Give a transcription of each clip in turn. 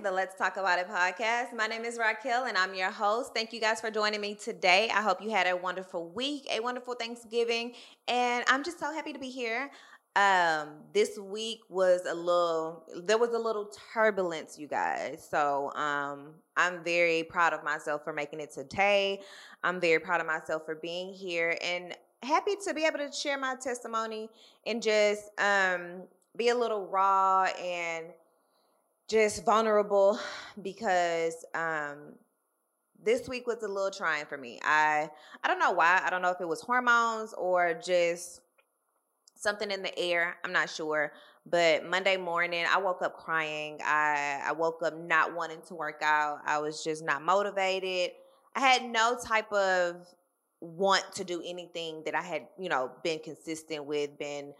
to the Let's Talk About It podcast. My name is Raquel and I'm your host. Thank you guys for joining me today. I hope you had a wonderful week, a wonderful Thanksgiving, and I'm just so happy to be here. This week was a little turbulence, you guys. So, I'm very proud of myself for making it today. I'm very proud of myself for being here and happy to be able to share my testimony and just, be a little raw and just vulnerable because, this week was a little trying for me. I don't know why. I don't know if it was hormones or just something in the air. I'm not sure. But Monday morning, I woke up crying. I woke up not wanting to work out. I was just not motivated. I had no type of want to do anything that I had, been consistent with, been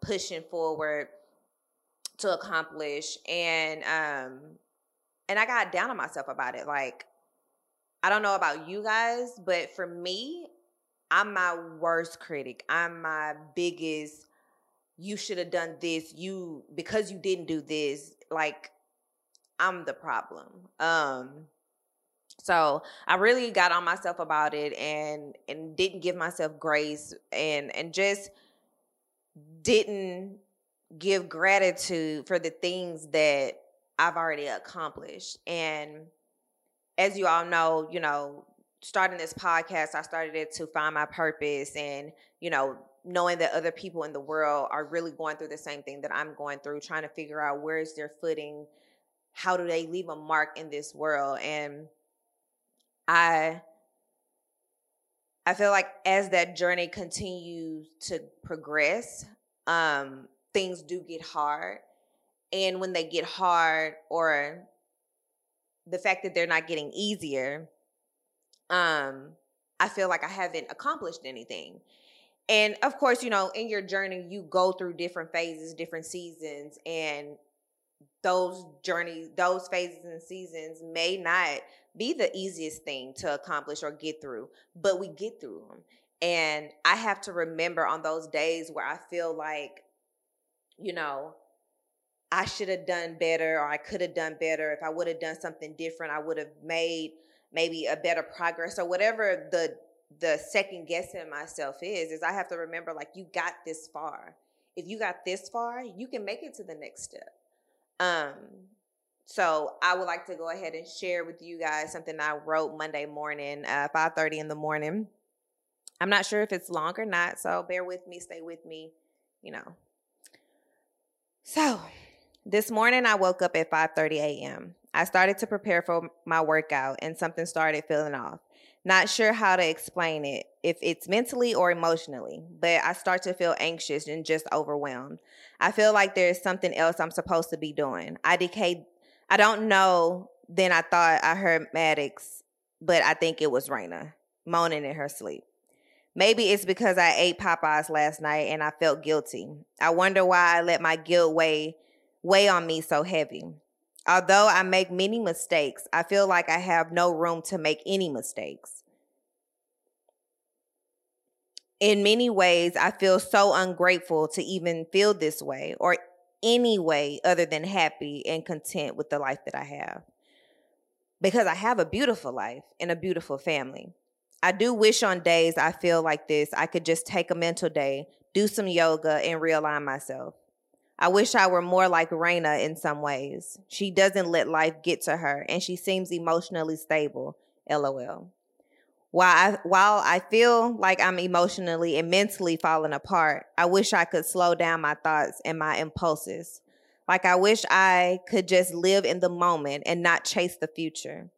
pushing forward to accomplish. And I got down on myself about it. Like, I don't know about you guys, but for me, I'm my worst critic. I'm my biggest, you should have done this. Because you didn't do this, like, I'm the problem. So I really got on myself about it and didn't give myself grace and just didn't give gratitude for the things that I've already accomplished. And as you all know, starting this podcast, I started it to find my purpose and, knowing that other people in the world are really going through the same thing that I'm going through, trying to figure out where is their footing, how do they leave a mark in this world. And I feel like as that journey continues to progress, things do get hard. And when they get hard, or the fact that they're not getting easier, I feel like I haven't accomplished anything. And of course, in your journey, you go through different phases, different seasons, and those journeys, those phases and seasons may not be the easiest thing to accomplish or get through, but we get through them. And I have to remember on those days where I feel like, I should have done better, or I could have done better. If I would have done something different, I would have made maybe a better progress, or whatever the second guessing myself is I have to remember, like, you got this far. If you got this far, you can make it to the next step. So I would like to go ahead and share with you guys something I wrote Monday morning, 5:30 in the morning. I'm not sure if it's long or not, so bear with me, stay with me, So this morning I woke up at 5:30 a.m. I started to prepare for my workout and something started feeling off. Not sure how to explain it, if it's mentally or emotionally, but I start to feel anxious and just overwhelmed. I feel like there's something else I'm supposed to be doing. I decayed. I don't know. Then I thought I heard Maddox, but I think it was Raina moaning in her sleep. Maybe it's because I ate Popeyes last night and I felt guilty. I wonder why I let my guilt weigh on me so heavy. Although I make many mistakes, I feel like I have no room to make any mistakes. In many ways, I feel so ungrateful to even feel this way or any way other than happy and content with the life that I have, because I have a beautiful life and a beautiful family. I do wish on days I feel like this, I could just take a mental day, do some yoga, and realign myself. I wish I were more like Raina in some ways. She doesn't let life get to her, and she seems emotionally stable, LOL. While I feel like I'm emotionally and mentally falling apart, I wish I could slow down my thoughts and my impulses. Like, I wish I could just live in the moment and not chase the future.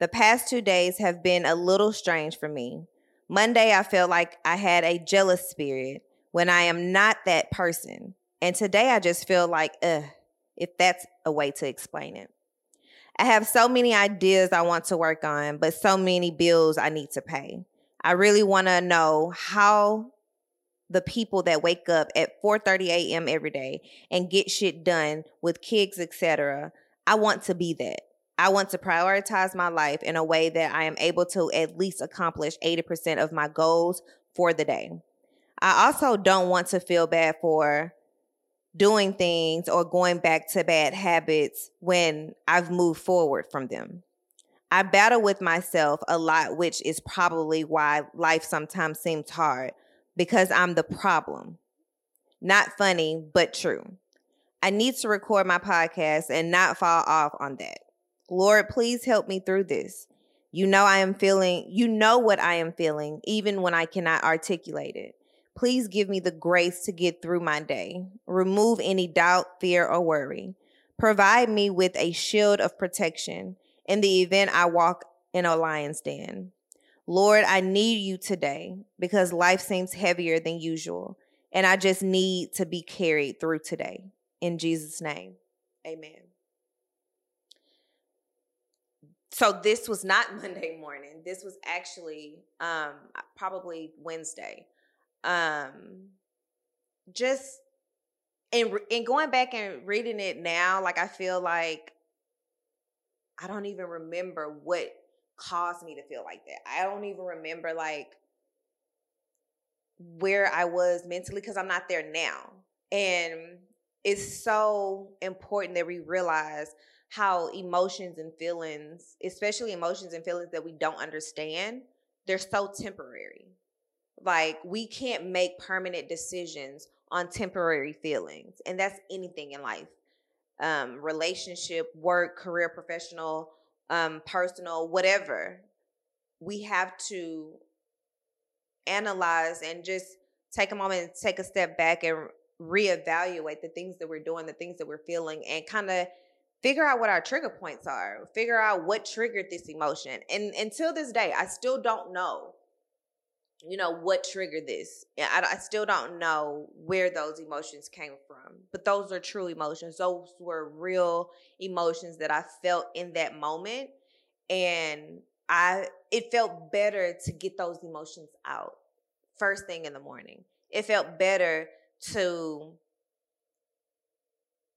The past 2 days have been a little strange for me. Monday, I felt like I had a jealous spirit when I am not that person. And today I just feel like, if that's a way to explain it. I have so many ideas I want to work on, but so many bills I need to pay. I really want to know how the people that wake up at 4:30 a.m. every day and get shit done with kids, etc. I want to be that. I want to prioritize my life in a way that I am able to at least accomplish 80% of my goals for the day. I also don't want to feel bad for doing things or going back to bad habits when I've moved forward from them. I battle with myself a lot, which is probably why life sometimes seems hard, because I'm the problem. Not funny, but true. I need to record my podcast and not fall off on that. Lord, please help me through this. You know what I am feeling, even when I cannot articulate it. Please give me the grace to get through my day. Remove any doubt, fear, or worry. Provide me with a shield of protection in the event I walk in a lion's den. Lord, I need you today because life seems heavier than usual, and I just need to be carried through today. In Jesus' name, amen. So this was not Monday morning. This was actually probably Wednesday. Just in going back and reading it now, like I feel like I don't even remember what caused me to feel like that. I don't even remember like where I was mentally because I'm not there now. And it's so important that we realize how emotions and feelings, especially emotions and feelings that we don't understand, they're so temporary. Like we can't make permanent decisions on temporary feelings. And that's anything in life. Relationship, work, career, professional, personal, whatever. We have to analyze and just take a moment and take a step back and reevaluate the things that we're doing, the things that we're feeling, and kind of figure out what our trigger points are, figure out what triggered this emotion. And until this day, I still don't know, what triggered this. I still don't know where those emotions came from, but those are true emotions. Those were real emotions that I felt in that moment. And it felt better to get those emotions out first thing in the morning. It felt better to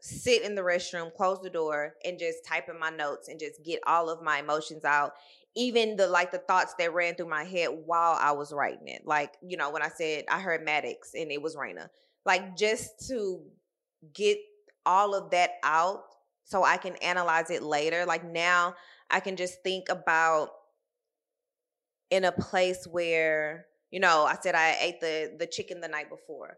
sit in the restroom, close the door, and just type in my notes and just get all of my emotions out, even the thoughts that ran through my head while I was writing it. When I said I heard Maddox and it was Raina, just to get all of that out so I can analyze it later. Now I can just think about in a place where, I said I ate the chicken the night before.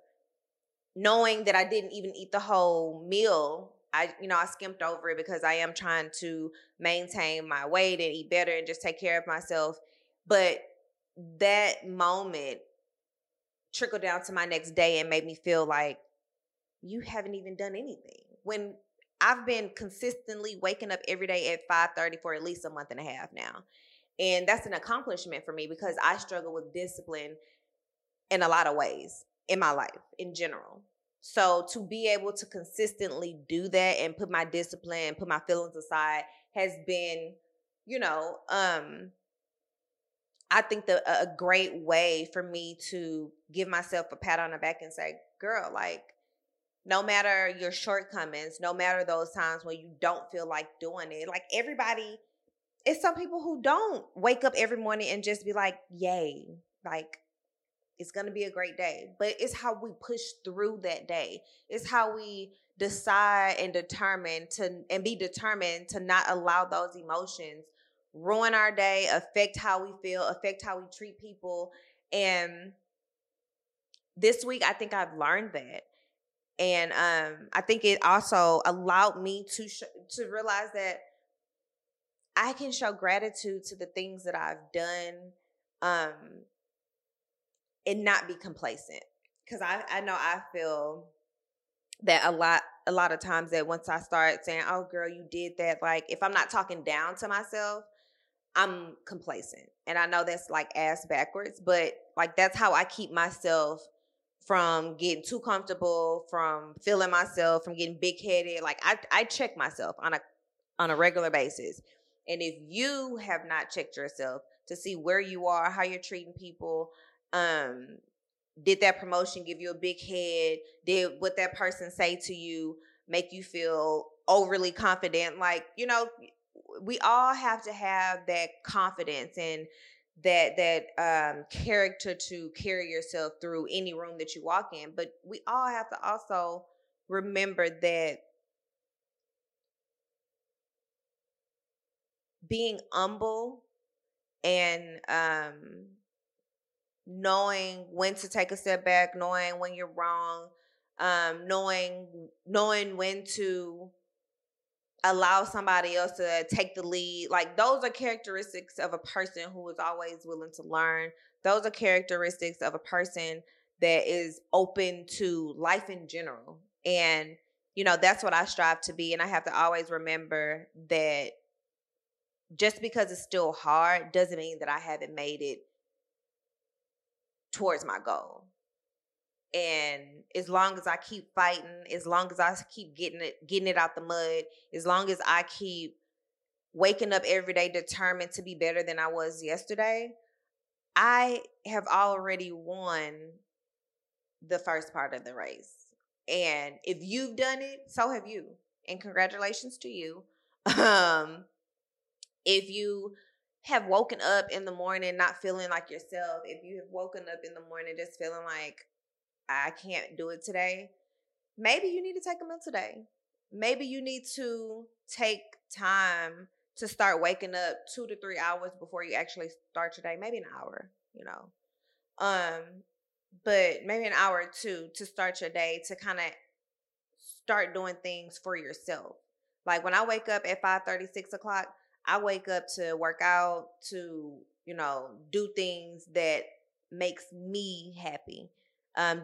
Knowing that I didn't even eat the whole meal, I skimped over it because I am trying to maintain my weight and eat better and just take care of myself. But that moment trickled down to my next day and made me feel like you haven't even done anything. When I've been consistently waking up every day at 5:30 for at least a month and a half now. And that's an accomplishment for me because I struggle with discipline in a lot of ways in my life in general. So to be able to consistently do that and put my discipline and put my feelings aside has been, I think a great way for me to give myself a pat on the back and say, girl, no matter your shortcomings, no matter those times when you don't feel like doing it, everybody, it's some people who don't wake up every morning and just be like, yay, it's going to be a great day. But it's how we push through that day. It's how we decide and be determined to not allow those emotions ruin our day, affect how we feel, affect how we treat people. And this week, I think I've learned that. And I think it also allowed me to realize that I can show gratitude to the things that I've done, and not be complacent. Because I know I feel that a lot of times that once I start saying, oh, girl, you did that, if I'm not talking down to myself, I'm complacent. And I know that's ass backwards, but that's how I keep myself from getting too comfortable, from feeling myself, from getting big-headed. I check myself on a regular basis. And if you have not checked yourself to see where you are, how you're treating people, did that promotion give you a big head? Did what that person say to you make you feel overly confident? We all have to have that confidence and that character to carry yourself through any room that you walk in. But we all have to also remember that being humble and knowing when to take a step back, knowing when you're wrong, knowing when to allow somebody else to take the lead. Like, those are characteristics of a person who is always willing to learn. Those are characteristics of a person that is open to life in general. And, you know, that's what I strive to be. And I have to always remember that just because it's still hard doesn't mean that I haven't made it towards my goal. And as long as I keep fighting, as long as I keep getting it out the mud, as long as I keep waking up every day determined to be better than I was yesterday, I have already won the first part of the race. And if you've done it, so have you. And congratulations to you. If you have woken up in the morning not feeling like yourself, if you have woken up in the morning just feeling like, I can't do it today, maybe you need to take a mental day. Maybe you need to take time to start waking up 2 to 3 hours before you actually start your day. Maybe an hour, you know. But maybe an hour or two to start your day, to kind of start doing things for yourself. Like, when I wake up at 5:30, 6 o'clock, I wake up to work out, to, you know, do things that makes me happy.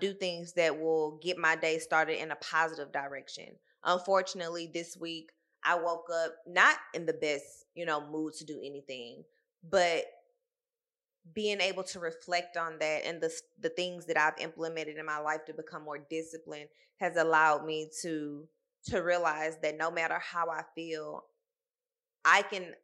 Do things that will get my day started in a positive direction. Unfortunately, this week, I woke up not in the best, you know, mood to do anything, but being able to reflect on that and the things that I've implemented in my life to become more disciplined has allowed me to realize that no matter how I feel, I can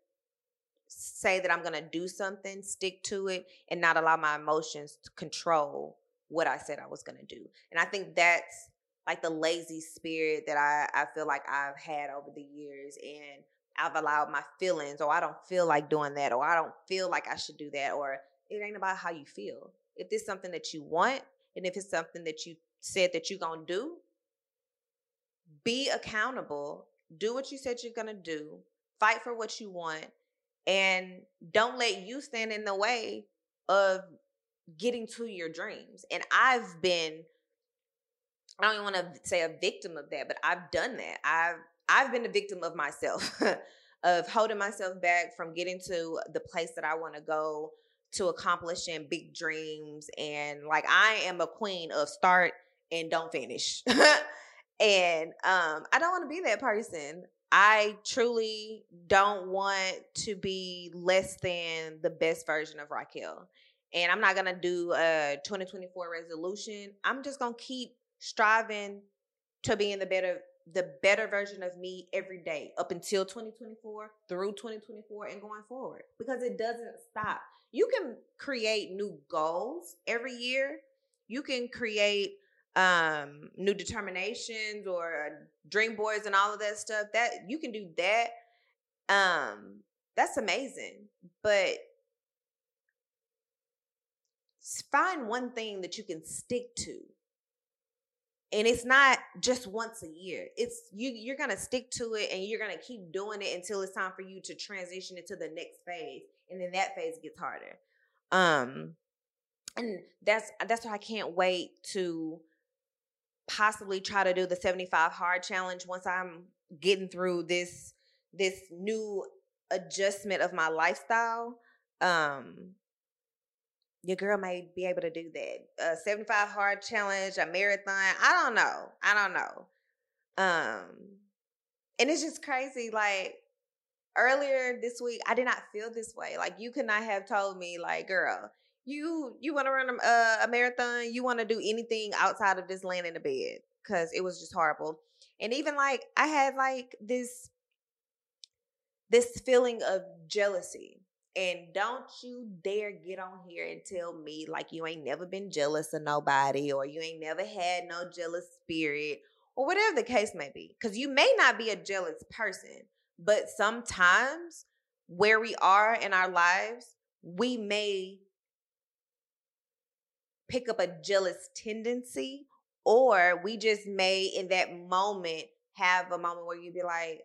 say that I'm going to do something, stick to it, and not allow my emotions to control what I said I was going to do. And I think that's like the lazy spirit that I feel like I've had over the years, and I've allowed my feelings, or I don't feel like doing that, or I don't feel like I should do that, or it ain't about how you feel. If it's something that you want, and if it's something that you said that you're going to do, be accountable, do what you said you're going to do, fight for what you want, and don't let you stand in the way of getting to your dreams. And I've been, I don't even want to say a victim of that, but I've done that. I've been a victim of myself, of holding myself back from getting to the place that I want to go, to accomplishing big dreams. And like, I am a queen of start and don't finish. And I don't want to be that person. I truly don't want to be less than the best version of Raquel. And I'm not going to do a 2024 resolution. I'm just going to keep striving to be in the better version of me every day, up until 2024, through 2024, and going forward, because it doesn't stop. You can create new goals every year. You can create new determinations or dream boards and all of that stuff. That you can do that. That's amazing. But find one thing that you can stick to. And it's not just once a year. It's you're going to stick to it, and you're going to keep doing it until it's time for you to transition into the next phase. And then that phase gets harder. And that's why I can't wait to possibly try to do the 75 hard challenge once I'm getting through this new adjustment of my lifestyle. Your girl may be able to do that. A 75 hard challenge, a marathon. I don't know. And it's just crazy. Like, earlier this week, I did not feel this way. Like, you could not have told me, like, girl, you want to run a marathon? You want to do anything outside of just laying in the bed? Because it was just horrible. And even, like, I had, like, this feeling of jealousy. And don't you dare get on here and tell me like you ain't never been jealous of nobody, or you ain't never had no jealous spirit, or whatever the case may be. Because you may not be a jealous person, but sometimes where we are in our lives, we may pick up a jealous tendency, Or we just may, in that moment, have a moment where you'd be like,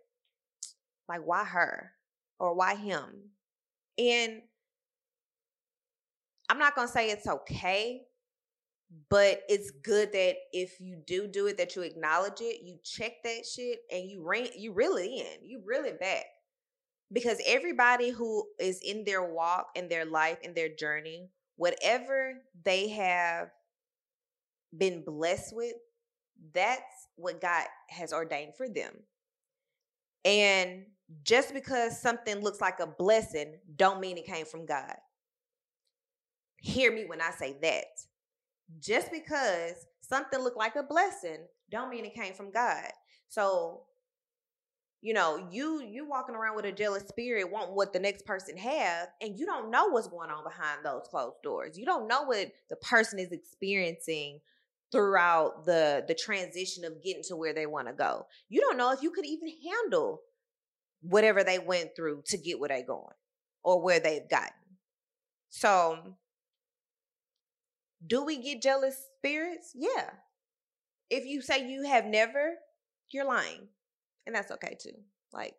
why her? Or why him? And I'm not going to say it's okay, but it's good that if you do it, that you acknowledge it, you check that shit, and you really in. You really back. Because everybody who is in their walk, in their life, in their journey, whatever they have been blessed with, that's what God has ordained for them. And just because something looks like a blessing, don't mean it came from God. Hear me when I say that. Just because something looked like a blessing, don't mean it came from God. So, you know, you walking around with a jealous spirit, wanting what the next person have, and you don't know what's going on behind those closed doors. You don't know what the person is experiencing throughout the transition of getting to where they want to go. You don't know if you could even handle whatever they went through to get where they're going or where they've gotten. So, do we get jealous spirits? Yeah. If you say you have never, you're lying. And that's okay too. Like,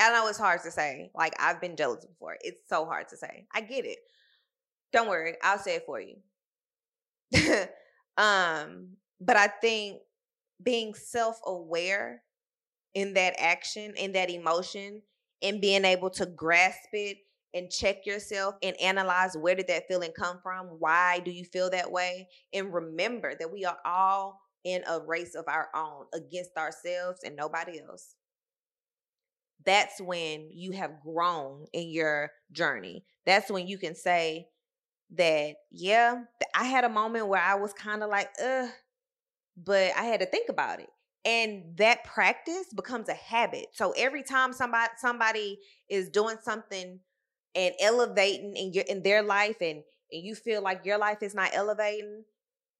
I know it's hard to say. Like, I've been jealous before. It's so hard to say. I get it. Don't worry. I'll say it for you. But I think being self-aware in that action, in that emotion, and being able to grasp it and check yourself and analyze, where did that feeling come from? Why do you feel that way? And remember that we are all in a race of our own against ourselves and nobody else. That's when you have grown in your journey. That's when you can say that, yeah, I had a moment where I was kind of like, ugh, but I had to think about it. And that practice becomes a habit. So every time somebody is doing something and elevating in their life, and you feel like your life is not elevating,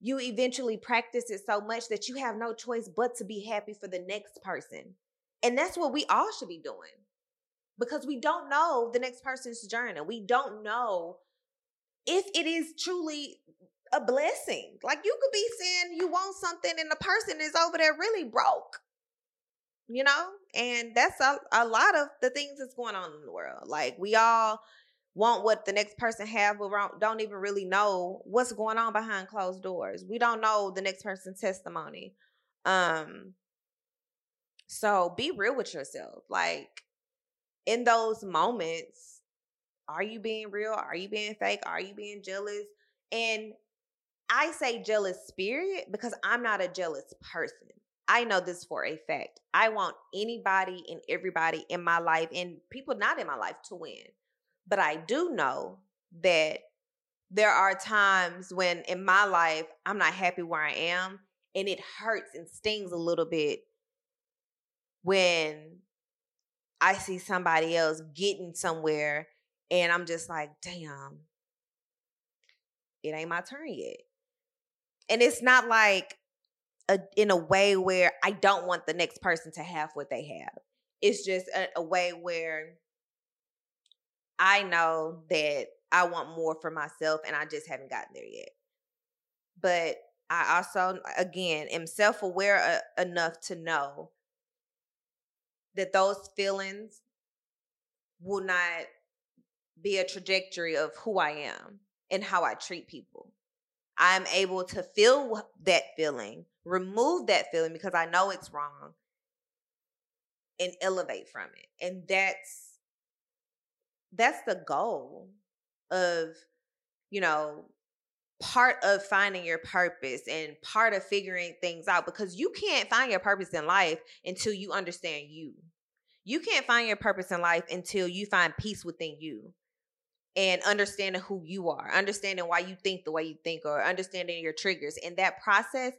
you eventually practice it so much that you have no choice but to be happy for the next person. And that's what we all should be doing, because we don't know the next person's journey. We don't know if it is truly a blessing. Like, you could be saying you want something and the person is over there really broke, you know? And that's a lot of the things that's going on in the world. Like, we all want what the next person have, but don't even really know what's going on behind closed doors. We don't know the next person's testimony. So be real with yourself. Like, in those moments, are you being real? Are you being fake? Are you being jealous? And I say jealous spirit because I'm not a jealous person. I know this for a fact. I want anybody and everybody in my life, and people not in my life, to win. But I do know that there are times when in my life, I'm not happy where I am, and it hurts and stings a little bit when I see somebody else getting somewhere and I'm just like, damn, it ain't my turn yet. And it's not like in a way where I don't want the next person to have what they have. It's just a way where I know that I want more for myself and I just haven't gotten there yet. But I also, again, am self-aware enough to know that those feelings will not be a trajectory of who I am and how I treat people. I'm able to feel that feeling, remove that feeling because I know it's wrong, and elevate from it. And that's the goal of, you know, part of finding your purpose and part of figuring things out, because you can't find your purpose in life until you understand you. You can't find your purpose in life until you find peace within you and understanding who you are, understanding why you think the way you think, or understanding your triggers. And that process,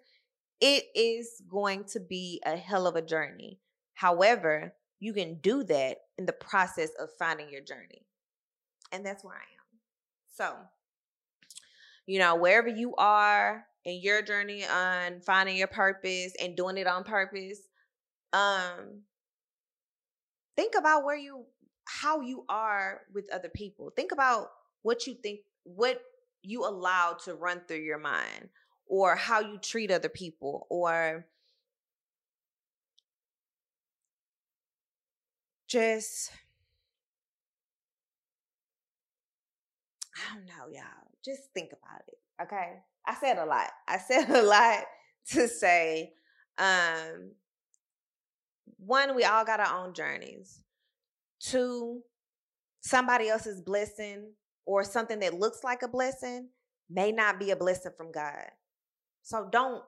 it is going to be a hell of a journey. However, you can do that in the process of finding your journey. And that's where I am. So, you know, wherever you are in your journey on finding your purpose and doing it on purpose, think about how you are with other people. Think about what you allow to run through your mind, or how you treat other people, or just, I don't know, y'all. Just think about it, okay? I said a lot. I said a lot to say. One, we all got our own journeys. Two, somebody else's blessing or something that looks like a blessing may not be a blessing from God. So don't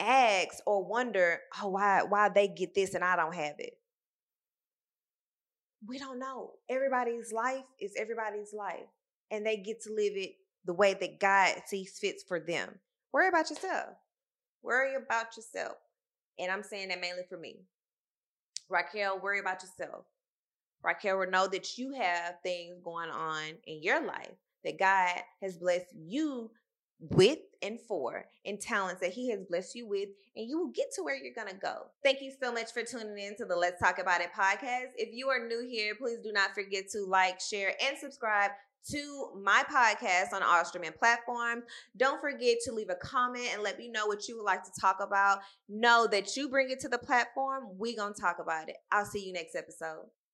ask or wonder, oh, why they get this and I don't have it. We don't know. Everybody's life is everybody's life, and they get to live it the way that God sees fits for them. Worry about yourself. Worry about yourself. And I'm saying that mainly for me. Raquel, worry about yourself. Raquel will know that you have things going on in your life that God has blessed you with and for, and talents that he has blessed you with, and you will get to where you're going to go. Thank you so much for tuning in to the Let's Talk About It podcast. If you are new here, please do not forget to like, share, and subscribe to my podcast on all streaming platforms. Don't forget to leave a comment and let me know what you would like to talk about. Know that you bring it to the platform. We're going to talk about it. I'll see you next episode.